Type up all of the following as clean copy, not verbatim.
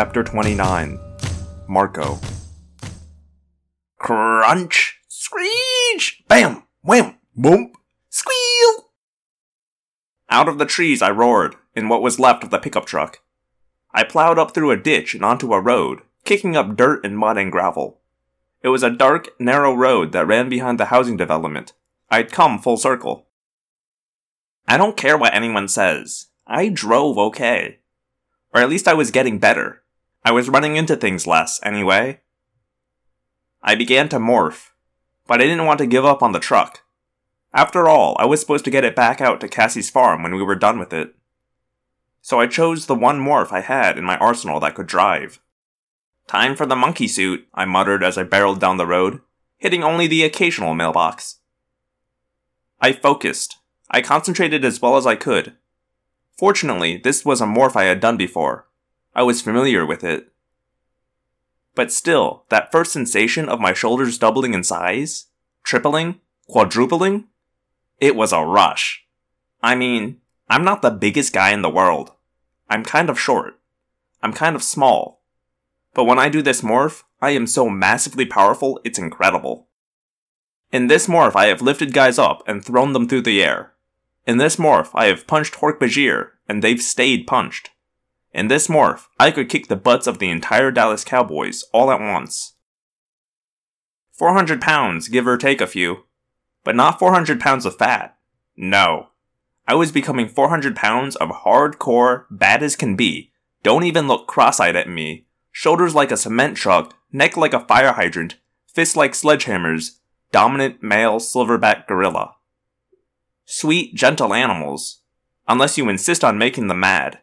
Chapter 29, Marco. Crunch! Screech! Bam! Wham! Boom! Squeal! Out of the trees I roared, in what was left of the pickup truck. I plowed up through a ditch and onto a road, kicking up dirt and mud and gravel. It was a dark, narrow road that ran behind the housing development. I'd come full circle. I don't care what anyone says. I drove okay. Or at least I was getting better. I was running into things less, anyway. I began to morph, but I didn't want to give up on the truck. After all, I was supposed to get it back out to Cassie's farm when we were done with it. So I chose the one morph I had in my arsenal that could drive. Time for the monkey suit, I muttered as I barreled down the road, hitting only the occasional mailbox. I focused. I concentrated as well as I could. Fortunately, this was a morph I had done before. I was familiar with it. But still, that first sensation of my shoulders doubling in size, tripling, quadrupling, it was a rush. I mean, I'm not the biggest guy in the world. I'm kind of short. I'm kind of small. But when I do this morph, I am so massively powerful, it's incredible. In this morph, I have lifted guys up and thrown them through the air. In this morph, I have punched Hork-Bajir, and they've stayed punched. In this morph, I could kick the butts of the entire Dallas Cowboys all at once. 400 pounds, give or take a few. But not 400 pounds of fat. No. I was becoming 400 pounds of hardcore, bad as can be, don't even look cross-eyed at me, shoulders like a cement truck, neck like a fire hydrant, fists like sledgehammers, dominant male silverback gorilla. Sweet, gentle animals, unless you insist on making them mad,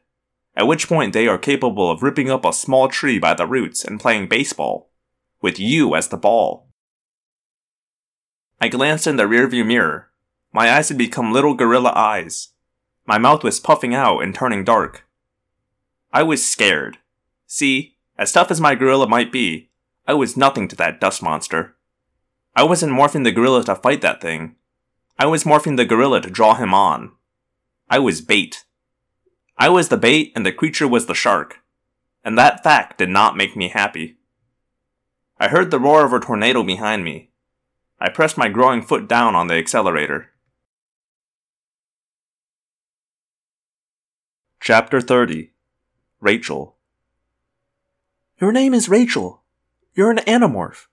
at which point they are capable of ripping up a small tree by the roots and playing baseball, with you as the ball. I glanced in the rearview mirror. My eyes had become little gorilla eyes. My mouth was puffing out and turning dark. I was scared. See, as tough as my gorilla might be, I was nothing to that dust monster. I wasn't morphing the gorilla to fight that thing. I was morphing the gorilla to draw him on. I was bait. I was the bait and the creature was the shark. And that fact did not make me happy. I heard the roar of a tornado behind me. I pressed my growing foot down on the accelerator. Chapter 30. Rachel. Your name is Rachel. You're an Animorph.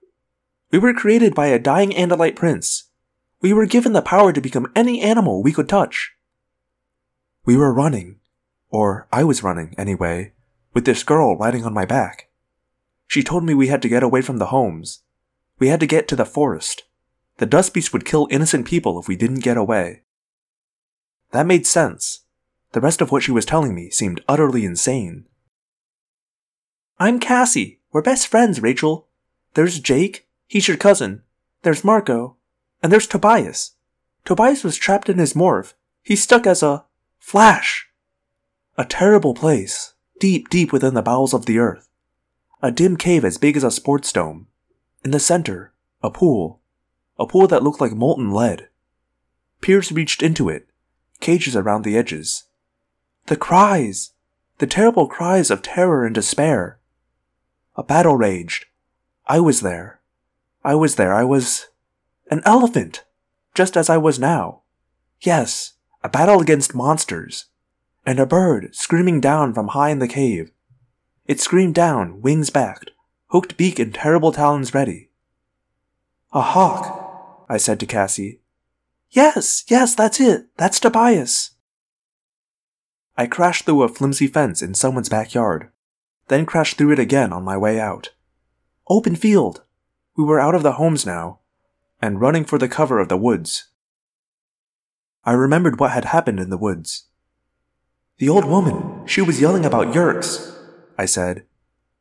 We were created by a dying Andalite prince. We were given the power to become any animal we could touch. We were running, or I was running anyway, with this girl riding on my back. She told me we had to get away from the homes. We had to get to the forest. The dust beast would kill innocent people if we didn't get away. That made sense. The rest of what she was telling me seemed utterly insane. I'm Cassie. We're best friends, Rachel. There's Jake. He's your cousin. There's Marco. And there's Tobias. Tobias was trapped in his morph. He's stuck as a flash. A terrible place, deep, deep within the bowels of the earth. A dim cave as big as a sports dome. In the center, a pool. A pool that looked like molten lead. Piers reached into it, cages around the edges. The cries! The terrible cries of terror and despair. A battle raged. I was there. I was an elephant, just as I was now. Yes, a battle against monsters. And a bird screaming down from high in the cave. It screamed down, wings backed, hooked beak and terrible talons ready. A hawk, I said to Cassie. Yes, that's it. That's Tobias. I crashed through a flimsy fence in someone's backyard, then crashed through it again on my way out. Open field. We were out of the homes now, and running for the cover of the woods. I remembered what had happened in the woods. The old woman, she was yelling about Yeerks, I said.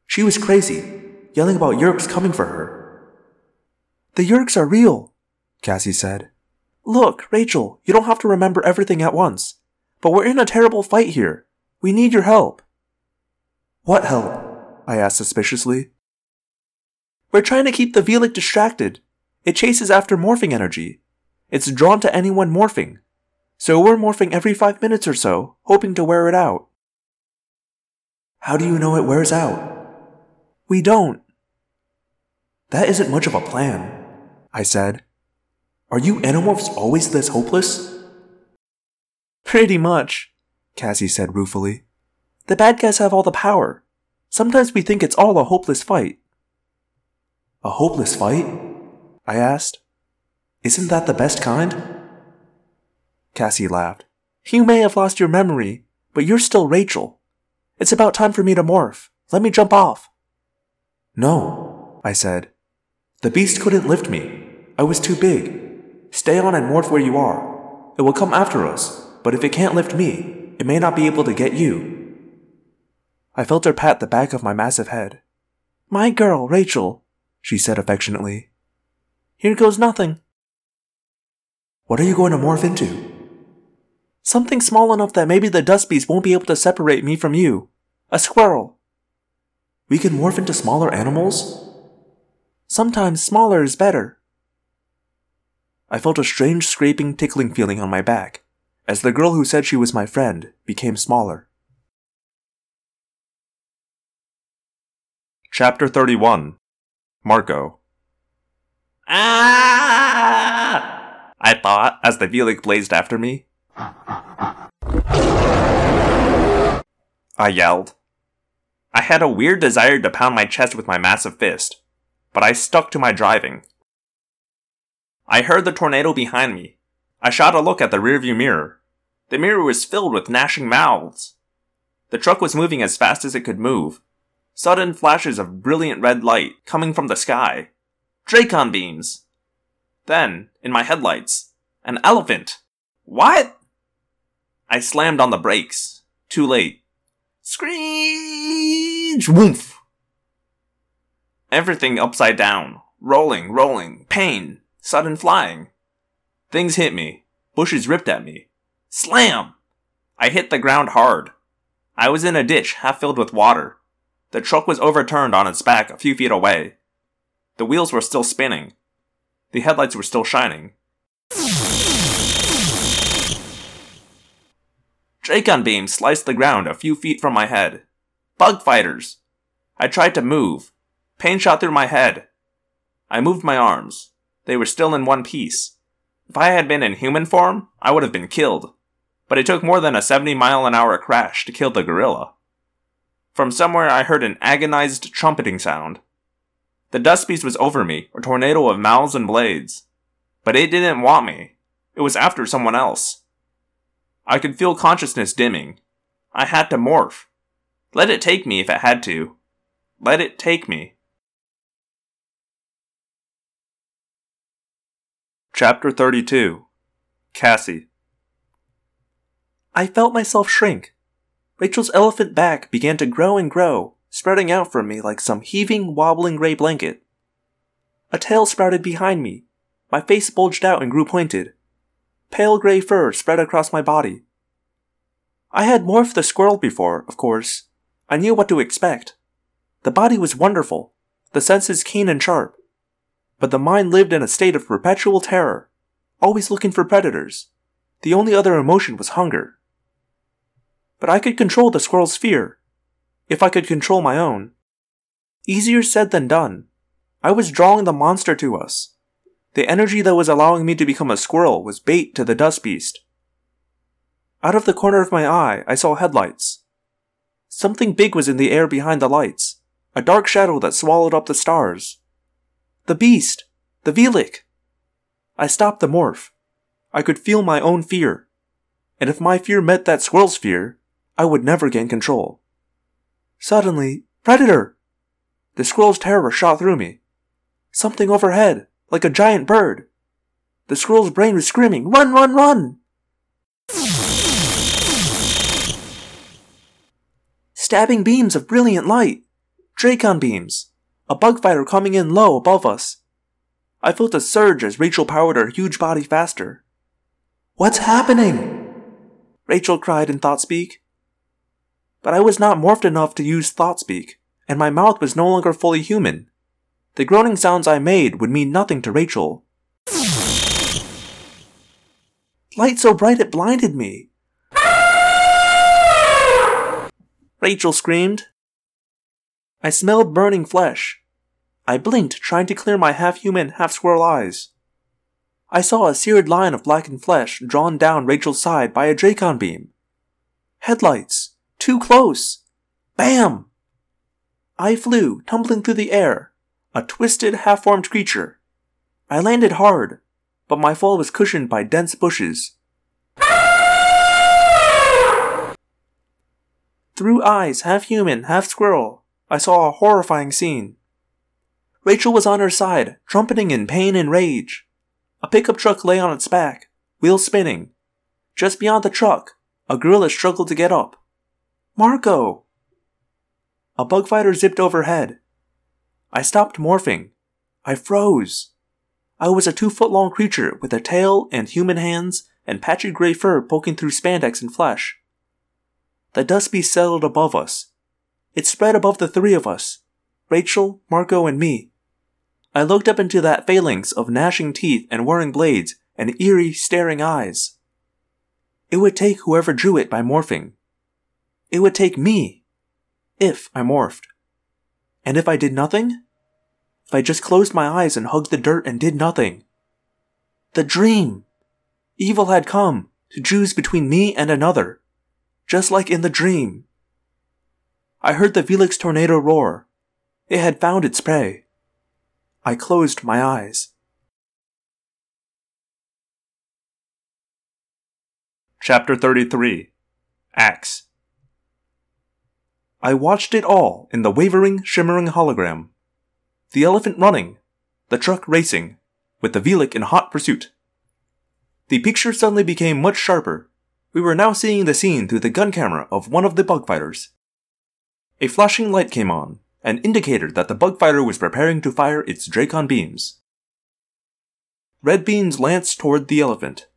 She was crazy, yelling about Yeerks coming for her. The Yeerks are real, Cassie said. Look, Rachel, you don't have to remember everything at once, but we're in a terrible fight here. We need your help. What help? I asked suspiciously. We're trying to keep the Veleek distracted. It chases after morphing energy. It's drawn to anyone morphing. So we're morphing every 5 minutes or so, hoping to wear it out. How do you know it wears out? We don't. That isn't much of a plan, I said. Are you Animorphs always this hopeless? Pretty much, Cassie said ruefully. The bad guys have all the power. Sometimes we think it's all a hopeless fight. A hopeless fight? I asked. Isn't that the best kind? Cassie laughed. You may have lost your memory, but you're still Rachel. It's about time for me to morph. Let me jump off. No, I said. The beast couldn't lift me. I was too big. Stay on and morph where you are. It will come after us, but if it can't lift me, it may not be able to get you. I felt her pat the back of my massive head. My girl, Rachel, she said affectionately. Here goes nothing. What are you going to morph into? Something small enough that maybe the dust beast won't be able to separate me from you. A squirrel. We can morph into smaller animals? Sometimes smaller is better. I felt a strange scraping, tickling feeling on my back, as the girl who said she was my friend became smaller. Chapter 31. Marco. Ah! I thought as the Veleek blazed after me. I yelled. I had a weird desire to pound my chest with my massive fist, but I stuck to my driving. I heard the tornado behind me. I shot a look at the rearview mirror. The mirror was filled with gnashing mouths. The truck was moving as fast as it could move. Sudden flashes of brilliant red light coming from the sky. Dracon beams. Then, in my headlights, an elephant. What? I slammed on the brakes. Too late. Screech! Woof! Everything upside down. Rolling. Pain. Sudden flying. Things hit me. Bushes ripped at me. Slam! I hit the ground hard. I was in a ditch half filled with water. The truck was overturned on its back a few feet away. The wheels were still spinning. The headlights were still shining. Dracon beam sliced the ground a few feet from my head. Bug fighters! I tried to move. Pain shot through my head. I moved my arms. They were still in one piece. If I had been in human form, I would have been killed. But it took more than a 70-mile-an-hour crash to kill the gorilla. From somewhere I heard an agonized trumpeting sound. The dust beast was over me, a tornado of mouths and blades. But it didn't want me. It was after someone else. I could feel consciousness dimming. I had to morph. Let it take me if it had to. Let it take me. Chapter 32. Cassie. I felt myself shrink. Rachel's elephant back began to grow and grow, spreading out from me like some heaving, wobbling gray blanket. A tail sprouted behind me. My face bulged out and grew pointed. Pale gray fur spread across my body. I had morphed the squirrel before, of course. I knew what to expect. The body was wonderful, the senses keen and sharp. But the mind lived in a state of perpetual terror, always looking for predators. The only other emotion was hunger. But I could control the squirrel's fear, if I could control my own. Easier said than done. I was drawing the monster to us. The energy that was allowing me to become a squirrel was bait to the dust beast. Out of the corner of my eye, I saw headlights. Something big was in the air behind the lights, a dark shadow that swallowed up the stars. The beast! The Veleek! I stopped the morph. I could feel my own fear. And if my fear met that squirrel's fear, I would never gain control. Suddenly, predator! The squirrel's terror shot through me. Something overhead, like a giant bird. The squirrel's brain was screaming, Run! Stabbing beams of brilliant light. Dracon beams. A bug fighter coming in low above us. I felt a surge as Rachel powered her huge body faster. What's happening? Rachel cried in Thoughtspeak. But I was not morphed enough to use Thoughtspeak, and my mouth was no longer fully human. The groaning sounds I made would mean nothing to Rachel. Light so bright it blinded me. Rachel screamed, I smelled burning flesh. I blinked, trying to clear my half-human, half-squirrel eyes. I saw a seared line of blackened flesh drawn down Rachel's side by a Dracon beam. Headlights! Too close! Bam! I flew, tumbling through the air, a twisted, half-formed creature. I landed hard, but my fall was cushioned by dense bushes. Through eyes half-human, half-squirrel, I saw a horrifying scene. Rachel was on her side, trumpeting in pain and rage. A pickup truck lay on its back, wheels spinning. Just beyond the truck, a gorilla struggled to get up. Marco! A bug fighter zipped overhead. I stopped morphing. I froze. I was a 2-foot-long creature with a tail and human hands and patchy gray fur poking through spandex and flesh. The dust beast settled above us. It spread above the three of us, Rachel, Marco, and me. I looked up into that phalanx of gnashing teeth and whirring blades and eerie, staring eyes. It would take whoever drew it by morphing. It would take me, if I morphed. And if I did nothing? If I just closed my eyes and hugged the dirt and did nothing? The dream! Evil had come, to choose between me and another. Just like in the dream. I heard the Veleek's tornado roar. It had found its prey. I closed my eyes. Chapter 33. Axe. I watched it all in the wavering, shimmering hologram. The elephant running, the truck racing, with the Veleek in hot pursuit. The picture suddenly became much sharper. We were now seeing the scene through the gun camera of one of the bug fighters. A flashing light came on, an indicator that the bug fighter was preparing to fire its Dracon beams. Red beams lanced toward the elephant.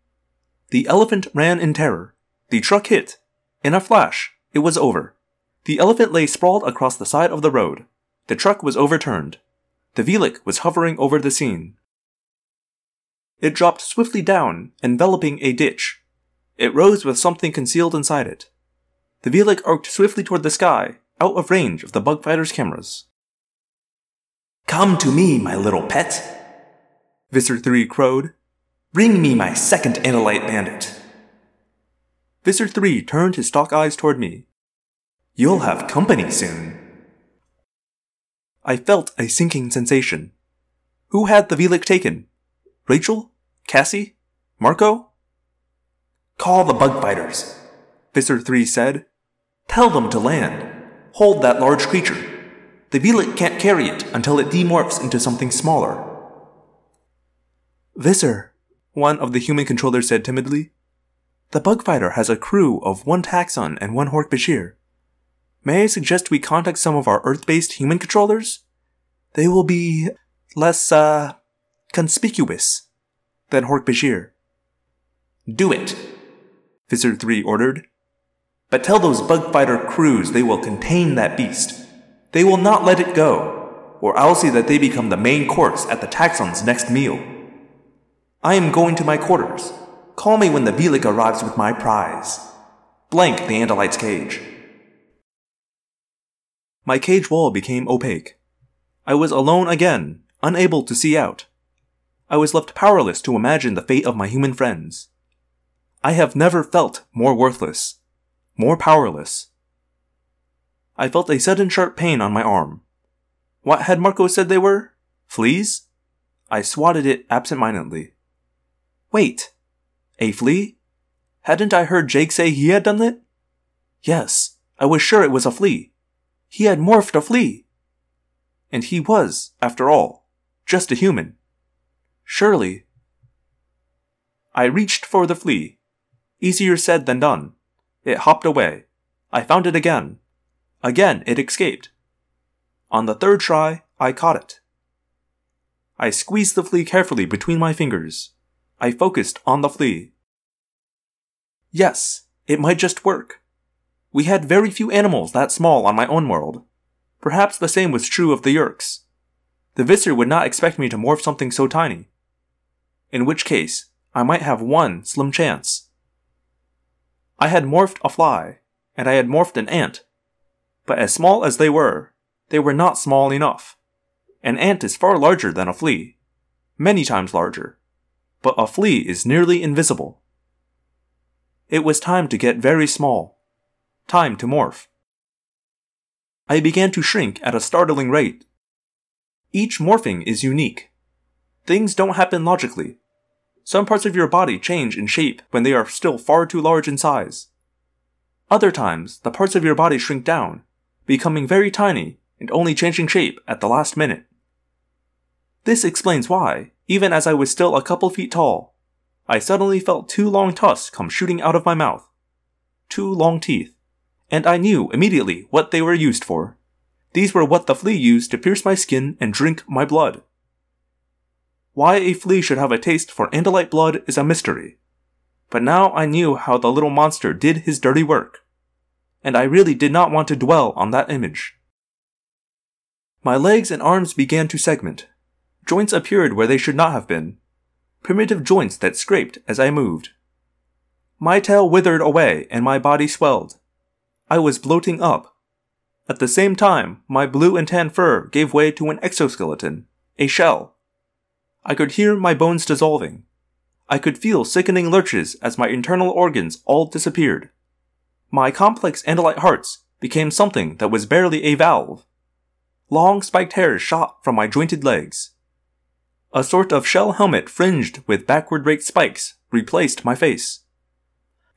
The elephant ran in terror. The truck hit. In a flash, it was over. The elephant lay sprawled across the side of the road. The truck was overturned. The Veleek was hovering over the scene. It dropped swiftly down, enveloping a ditch. It rose with something concealed inside it. The Veleek arced swiftly toward the sky, out of range of the bug fighter's cameras. "Come to me, my little pet," Visser 3 crowed. "Bring me my second Andalite bandit." Visser 3 turned his stalk eyes toward me. "You'll have company soon." I felt a sinking sensation. Who had the Veleek taken? Rachel? Cassie? Marco? "Call the bug fighters," Visser 3 said. "Tell them to land. Hold that large creature. The Veleek can't carry it until it demorphs into something smaller." "Visser," one of the human controllers said timidly, "the bug fighter has a crew of 1 Taxon and 1 Hork-Bajir. May I suggest we contact some of our Earth-based human controllers? They will be less, conspicuous than Hork-Bajir." "Do it," Visser 3 ordered. "But tell those bug fighter crews they will contain that beast. They will not let it go, or I'll see that they become the main course at the Taxon's next meal. I am going to my quarters. Call me when the Veleek arrives with my prize. Blank the Andalite's cage." My cage wall became opaque. I was alone again, unable to see out. I was left powerless to imagine the fate of my human friends. I have never felt more worthless, more powerless. I felt a sudden sharp pain on my arm. What had Marco said they were? Fleas? I swatted it absentmindedly. Wait, a flea? Hadn't I heard Jake say he had done it? Yes, I was sure it was a flea. He had morphed a flea. And he was, after all, just a human. Surely. I reached for the flea. Easier said than done. It hopped away. I found it again. Again, it escaped. On the 3rd try, I caught it. I squeezed the flea carefully between my fingers. I focused on the flea. Yes, it might just work. We had very few animals that small on my own world. Perhaps the same was true of the Yeerks. The Visser would not expect me to morph something so tiny. In which case, I might have one slim chance. I had morphed a fly, and I had morphed an ant, but as small as they were, they were not small enough. An ant is far larger than a flea, many times larger, but a flea is nearly invisible. It was time to get very small, time to morph. I began to shrink at a startling rate. Each morphing is unique. Things don't happen logically. Some parts of your body change in shape when they are still far too large in size. Other times, the parts of your body shrink down, becoming very tiny and only changing shape at the last minute. This explains why, even as I was still a couple feet tall, I suddenly felt two long tusks come shooting out of my mouth. Two long teeth. And I knew immediately what they were used for. These were what the flea used to pierce my skin and drink my blood. Why a flea should have a taste for Andalite blood is a mystery. But now I knew how the little monster did his dirty work. And I really did not want to dwell on that image. My legs and arms began to segment. Joints appeared where they should not have been. Primitive joints that scraped as I moved. My tail withered away and my body swelled. I was bloating up. At the same time, my blue and tan fur gave way to an exoskeleton, a shell. I could hear my bones dissolving. I could feel sickening lurches as my internal organs all disappeared. My complex Andalite hearts became something that was barely a valve. Long spiked hairs shot from my jointed legs. A sort of shell helmet fringed with backward-rake spikes replaced my face.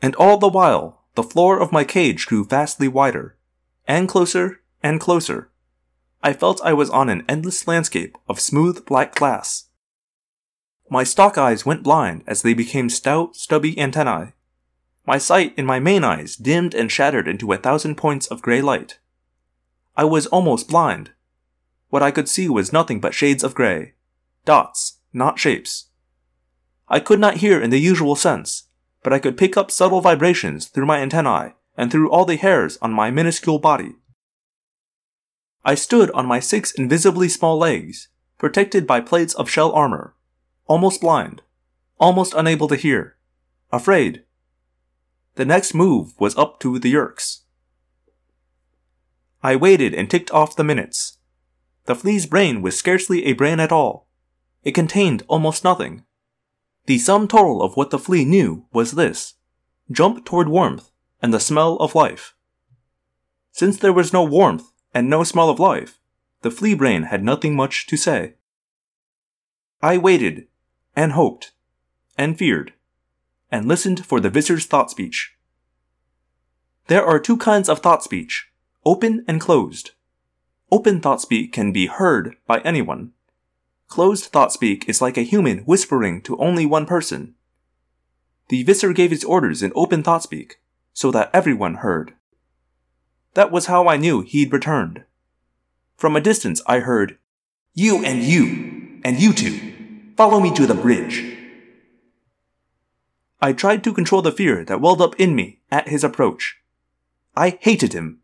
And all the while, the floor of my cage grew vastly wider, and closer, and closer. I felt I was on an endless landscape of smooth black glass. My stalk eyes went blind as they became stout, stubby antennae. My sight in my main eyes dimmed and shattered into 1,000 points of gray light. I was almost blind. What I could see was nothing but shades of gray. Dots, not shapes. I could not hear in the usual sense, but I could pick up subtle vibrations through my antennae and through all the hairs on my minuscule body. I stood on my 6 invisibly small legs, protected by plates of shell armor, almost blind, almost unable to hear, afraid. The next move was up to the Yeerks. I waited and ticked off the minutes. The flea's brain was scarcely a brain at all. It contained almost nothing. The sum total of what the flea knew was this: jump toward warmth and the smell of life. Since there was no warmth and no smell of life, the flea brain had nothing much to say. I waited, and hoped, and feared, and listened for the Visser's thought speech. There are two kinds of thought speech, open and closed. Open thought speech can be heard by anyone. Closed thought-speak is like a human whispering to only one person. The Visser gave his orders in open thought-speak, so that everyone heard. That was how I knew he'd returned. From a distance I heard, "You and you, and you two, follow me to the bridge." I tried to control the fear that welled up in me at his approach. I hated him.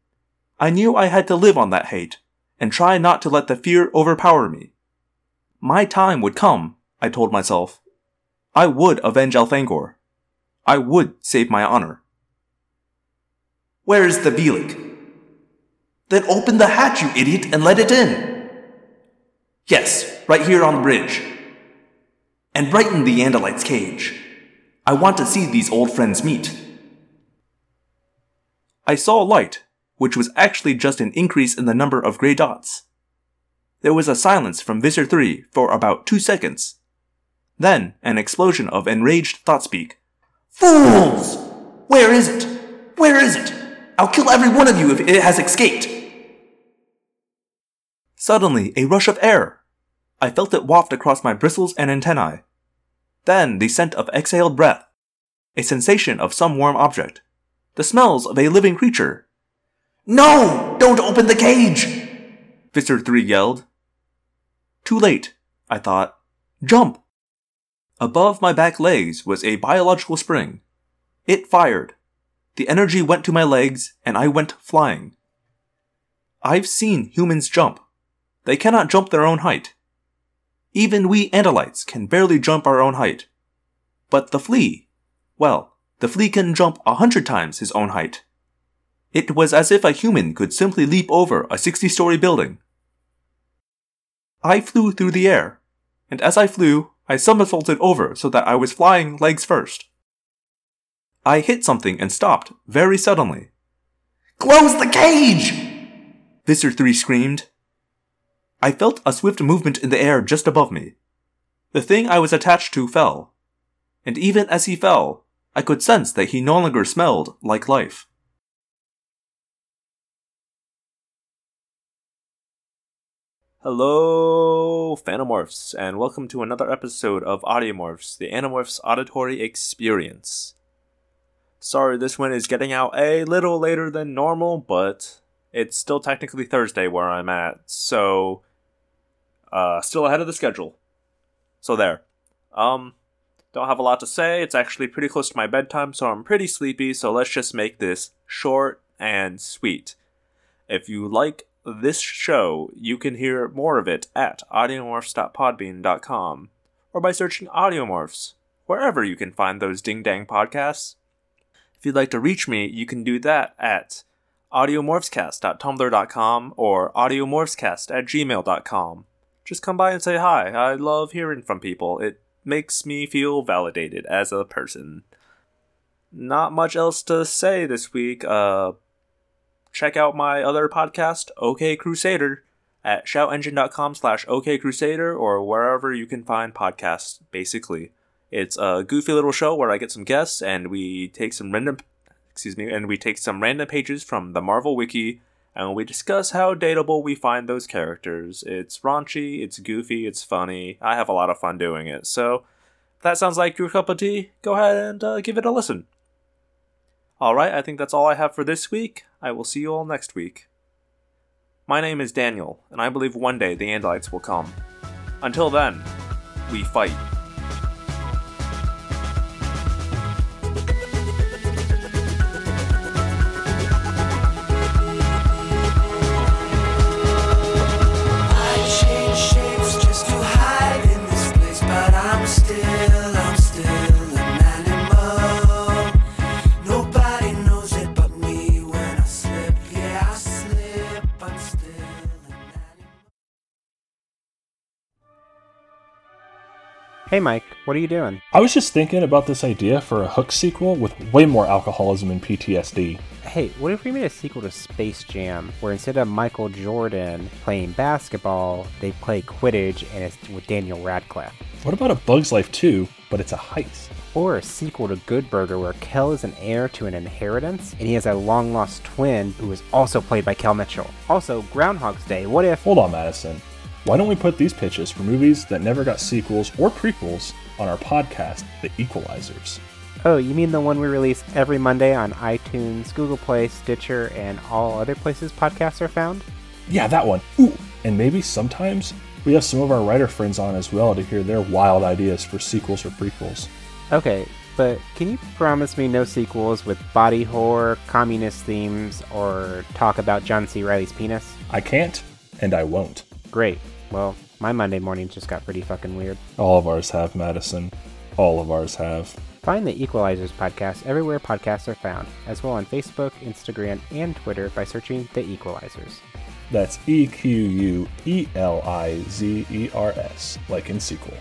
I knew I had to live on that hate, and try not to let the fear overpower me. My time would come, I told myself. I would avenge Elfangor. I would save my honor. "Where is the Veleek?" "Then open the hatch, you idiot, and let it in." "Yes, right here on the bridge. And brighten the Andalite's cage. I want to see these old friends meet." I saw light, which was actually just an increase in the number of gray dots. There was a silence from Visser 3 for about 2 seconds. Then an explosion of enraged thought-speak. "Fools! Where is it? Where is it? I'll kill every one of you if it has escaped!" Suddenly, a rush of air. I felt it waft across my bristles and antennae. Then the scent of exhaled breath. A sensation of some warm object. The smells of a living creature. "No! Don't open the cage!" Visser 3 yelled. Too late, I thought. Jump! Above my back legs was a biological spring. It fired. The energy went to my legs, and I went flying. I've seen humans jump. They cannot jump their own height. Even we Andalites can barely jump our own height. But the flea, well, the flea can jump 100 times his own height. It was as if a human could simply leap over a 60-story building. I flew through the air, and as I flew, I somersaulted over so that I was flying legs first. I hit something and stopped, very suddenly. "Close the cage!" Visser Three screamed. I felt a swift movement in the air just above me. The thing I was attached to fell, and even as he fell, I could sense that he no longer smelled like life. Hello, Phanomorphs, and welcome to another episode of Audiomorphs, the Animorphs Auditory Experience. Sorry, this one is getting out a little later than normal, but it's still technically Thursday where I'm at, so still ahead of the schedule. So there. Don't have a lot to say. It's actually pretty close to my bedtime, so I'm pretty sleepy, so let's just make this short and sweet. If you like this show, you can hear more of it at audiomorphs.podbean.com or by searching Audiomorphs, wherever you can find those ding-dang podcasts. If you'd like to reach me, you can do that at audiomorphscast.tumblr.com or audiomorphscast@gmail.com. Just come by and say hi. I love hearing from people. It makes me feel validated as a person. Not much else to say this week. Check out my other podcast, OK Crusader, at shoutengine.com/OKCrusader or wherever you can find podcasts, basically. It's a goofy little show where I get some guests and we take some random pages from the Marvel Wiki and we discuss how dateable we find those characters. It's raunchy, it's goofy, it's funny. I have a lot of fun doing it. So if that sounds like your cup of tea, go ahead and give it a listen. Alright, I think that's all I have for this week. I will see you all next week. My name is Daniel, and I believe one day the Andalites will come. Until then, we fight. Hey Mike, what are you doing? I was just thinking about this idea for a Hook sequel with way more alcoholism and PTSD. Hey, what if we made a sequel to Space Jam, where instead of Michael Jordan playing basketball, they play Quidditch and it's with Daniel Radcliffe? What about A Bug's Life 2, but it's a heist? Or a sequel to Good Burger, where Kel is an heir to an inheritance, and he has a long-lost twin who is also played by Kel Mitchell. Also, Groundhog's Day, what if... Hold on, Madison. Why don't we put these pitches for movies that never got sequels or prequels on our podcast, The Equalizers? Oh, you mean the one we release every Monday on iTunes, Google Play, Stitcher, and all other places podcasts are found? Yeah, that one. Ooh, and maybe sometimes we have some of our writer friends on as well to hear their wild ideas for sequels or prequels. Okay, but can you promise me no sequels with body horror, communist themes, or talk about John C. Reilly's penis? I can't, and I won't. Great. Well, my Monday mornings just got pretty fucking weird. All of ours have, Madison. All of ours have. Find the Equalizers podcast everywhere podcasts are found, as well on Facebook, Instagram, and Twitter by searching The Equalizers. That's EQUELIZERS, like in sequel.